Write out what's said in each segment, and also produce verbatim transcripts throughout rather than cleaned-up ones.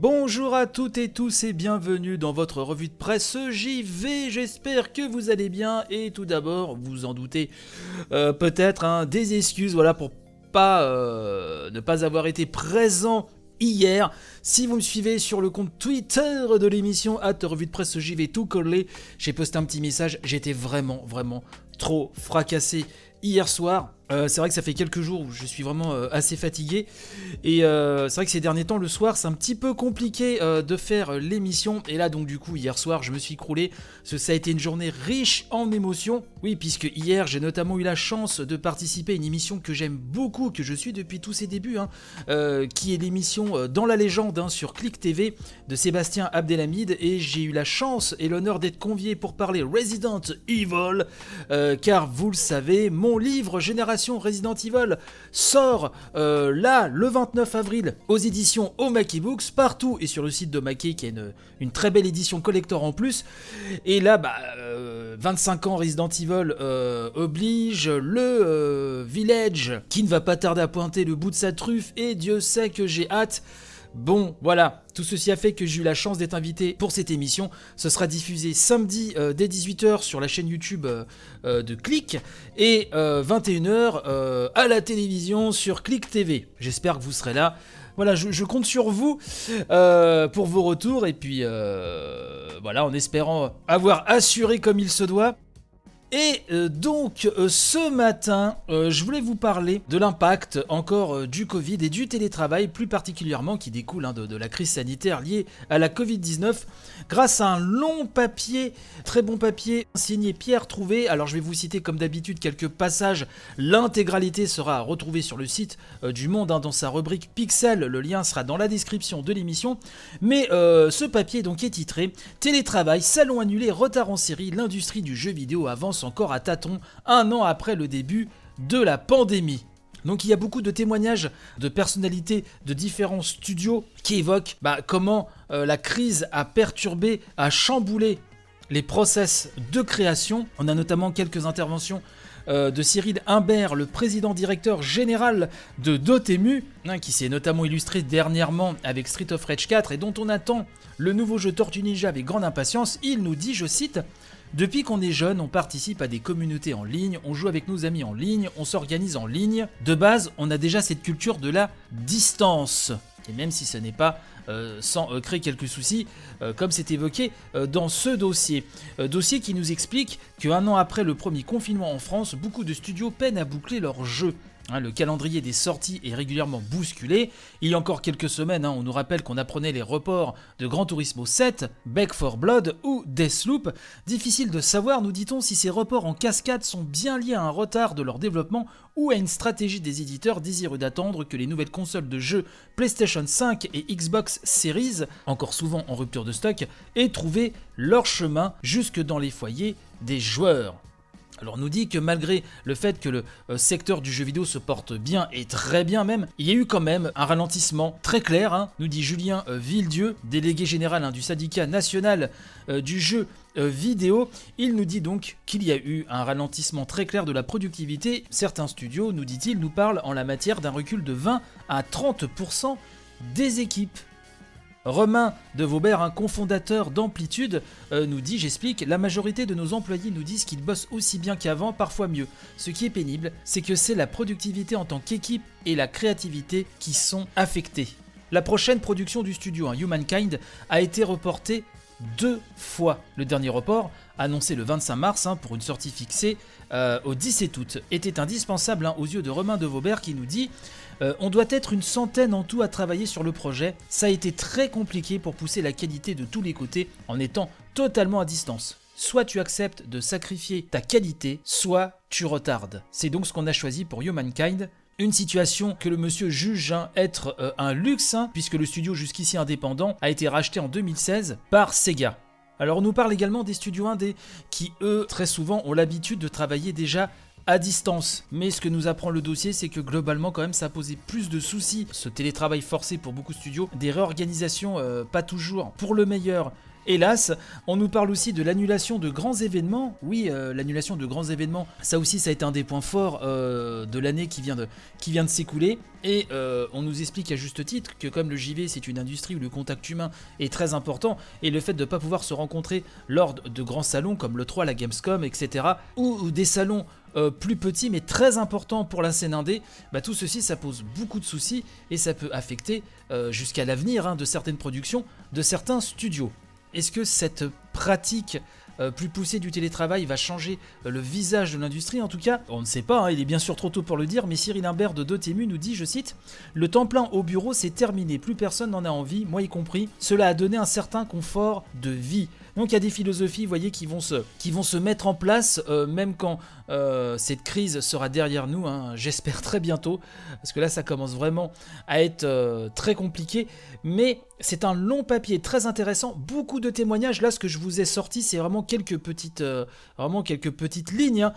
Bonjour à toutes et tous et bienvenue dans votre revue de presse J V, j'espère que vous allez bien et tout d'abord, vous en doutez euh, peut-être, hein, des excuses voilà, pour pas, euh, ne pas avoir été présent hier. Si vous me suivez sur le compte Twitter de l'émission, at revue de presse J V tout collé, j'ai posté un petit message, j'étais vraiment vraiment trop fracassé hier soir. Euh, c'est vrai que ça fait quelques jours où je suis vraiment euh, assez fatigué et euh, c'est vrai que ces derniers temps le soir c'est un petit peu compliqué euh, de faire euh, l'émission et là donc du coup hier soir je me suis croulé parce que ça a été une journée riche en émotions. Oui, puisque hier j'ai notamment eu la chance de participer à une émission que j'aime beaucoup, que je suis depuis tous ses débuts, hein, euh, qui est l'émission euh, Dans la Légende, hein, sur Clic T V de Sébastien Abdelhamid, et j'ai eu la chance et l'honneur d'être convié pour parler Resident Evil euh, car vous le savez, mon livre Génération Resident Evil sort euh, là le vingt-neuf avril aux éditions Omake Books, partout et sur le site d'Omake qui est une, une très belle édition collector en plus, et là bah, euh, vingt-cinq ans Resident Evil euh, oblige, le euh, Village qui ne va pas tarder à pointer le bout de sa truffe et Dieu sait que j'ai hâte. Bon, voilà, tout ceci a fait que j'ai eu la chance d'être invité pour cette émission. Ce sera diffusé samedi euh, dès dix-huit heures sur la chaîne YouTube euh, de Clic et euh, vingt et une heures euh, à la télévision sur Clic T V. J'espère que vous serez là. Voilà, je, je compte sur vous euh, pour vos retours et puis euh, voilà, en espérant avoir assuré comme il se doit. Et euh, donc euh, ce matin, euh, je voulais vous parler de l'impact encore euh, du Covid et du télétravail plus particulièrement qui découle hein, de, de la crise sanitaire liée à la Covid dix-neuf grâce à un long papier, très bon papier, signé Pierre Trouvé. Alors je vais vous citer comme d'habitude quelques passages, l'intégralité sera retrouvée sur le site euh, du Monde hein, dans sa rubrique Pixel, le lien sera dans la description de l'émission. Mais euh, ce papier donc est titré « Télétravail, salon annulé, retard en série, l'industrie du jeu vidéo avance encore à tâtons un an après le début de la pandémie ». Donc il y a beaucoup de témoignages de personnalités de différents studios qui évoquent bah, comment euh, la crise a perturbé, a chamboulé les process de création. On a notamment quelques interventions euh, de Cyril Imbert, le président directeur général de Dotemu, hein, qui s'est notamment illustré dernièrement avec Street of Rage quatre et dont on attend le nouveau jeu Tortue Ninja avec grande impatience. Il nous dit, je cite: « Depuis qu'on est jeune, on participe à des communautés en ligne, on joue avec nos amis en ligne, on s'organise en ligne. De base, on a déjà cette culture de la distance. » Et même si ce n'est pas euh, sans euh, créer quelques soucis, euh, comme c'est évoqué euh, dans ce dossier. Euh, dossier qui nous explique qu'un an après le premier confinement en France, beaucoup de studios peinent à boucler leurs jeux. Hein, le calendrier des sorties est régulièrement bousculé. Il y a encore quelques semaines, hein, on nous rappelle qu'on apprenait les reports de Gran Turismo sept, Back for Blood ou Deathloop. Difficile de savoir, nous dit-on, si ces reports en cascade sont bien liés à un retard de leur développement ou à une stratégie des éditeurs désireux d'attendre que les nouvelles consoles de jeux PlayStation cinq et Xbox Series, encore souvent en rupture de stock, aient trouvé leur chemin jusque dans les foyers des joueurs. Alors on nous dit que malgré le fait que le secteur du jeu vidéo se porte bien et très bien même, il y a eu quand même un ralentissement très clair, hein, nous dit Julien Villedieu, délégué général hein, du syndicat national euh, du jeu euh, vidéo. Il nous dit donc qu'il y a eu un ralentissement très clair de la productivité. Certains studios, nous dit-il, nous parlent en la matière d'un recul de vingt à trente pour cent des équipes. Romain de Vaubert, un cofondateur d'Amplitude, euh, nous dit, j'explique, la majorité de nos employés nous disent qu'ils bossent aussi bien qu'avant, parfois mieux. Ce qui est pénible, c'est que c'est la productivité en tant qu'équipe et la créativité qui sont affectées. La prochaine production du studio, hein, Humankind, a été reportée deux fois. Le dernier report, annoncé le vingt-cinq mars hein, pour une sortie fixée euh, au dix-sept août, était indispensable hein, aux yeux de Romain de Vaubert qui nous dit euh, « On doit être une centaine en tout à travailler sur le projet. Ça a été très compliqué pour pousser la qualité de tous les côtés en étant totalement à distance. Soit tu acceptes de sacrifier ta qualité, soit tu retardes. » C'est donc ce qu'on a choisi pour Humankind. Une situation que le monsieur juge hein, être euh, un luxe, hein, puisque le studio jusqu'ici indépendant a été racheté en deux mille seize par Sega. Alors on nous parle également des studios indés, qui eux, très souvent, ont l'habitude de travailler déjà à distance. Mais ce que nous apprend le dossier, c'est que globalement, quand même, ça a posé plus de soucis, ce télétravail forcé pour beaucoup de studios, des réorganisations euh, pas toujours pour le meilleur, hélas. On nous parle aussi de l'annulation de grands événements. Oui, euh, l'annulation de grands événements, ça aussi, ça a été un des points forts euh, de l'année qui vient de, qui vient de s'écouler. Et euh, on nous explique à juste titre que comme le J V, c'est une industrie où le contact humain est très important, et le fait de ne pas pouvoir se rencontrer lors de grands salons comme l'E trois, la Gamescom, et cetera, ou, ou des salons Euh, plus petit mais très important pour la scène indé, bah, tout ceci ça pose beaucoup de soucis et ça peut affecter euh, jusqu'à l'avenir hein, de certaines productions, de certains studios. Est-ce que cette pratique euh, plus poussée du télétravail va changer euh, le visage de l'industrie? En tout cas, on ne sait pas, hein, il est bien sûr trop tôt pour le dire, mais Cyril Imbert de Dotemu nous dit, je cite, « Le temps plein au bureau c'est terminé, plus personne n'en a envie, moi y compris, cela a donné un certain confort de vie. » Donc il y a des philosophies, vous voyez, qui vont se, qui vont se mettre en place, euh, même quand euh, cette crise sera derrière nous, hein, j'espère très bientôt, parce que là ça commence vraiment à être euh, très compliqué, mais c'est un long papier très intéressant, beaucoup de témoignages, là ce que je vous ai sorti c'est vraiment quelques petites, euh, vraiment quelques petites lignes, hein,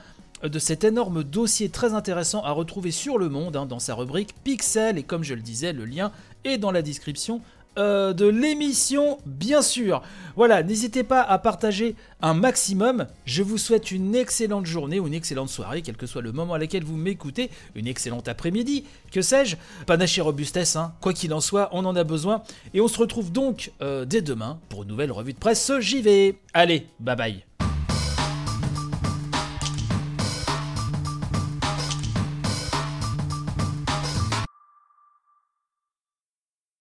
de cet énorme dossier très intéressant à retrouver sur Le Monde, hein, dans sa rubrique Pixel, et comme je le disais, le lien est dans la description Euh, de l'émission, bien sûr. Voilà, n'hésitez pas à partager un maximum. Je vous souhaite une excellente journée ou une excellente soirée, quel que soit le moment à laquelle vous m'écoutez, une excellente après-midi, que sais-je. Panache et robustesse, hein. Quoi qu'il en soit, on en a besoin. Et on se retrouve donc euh, dès demain pour une nouvelle revue de presse J V. Allez, bye bye.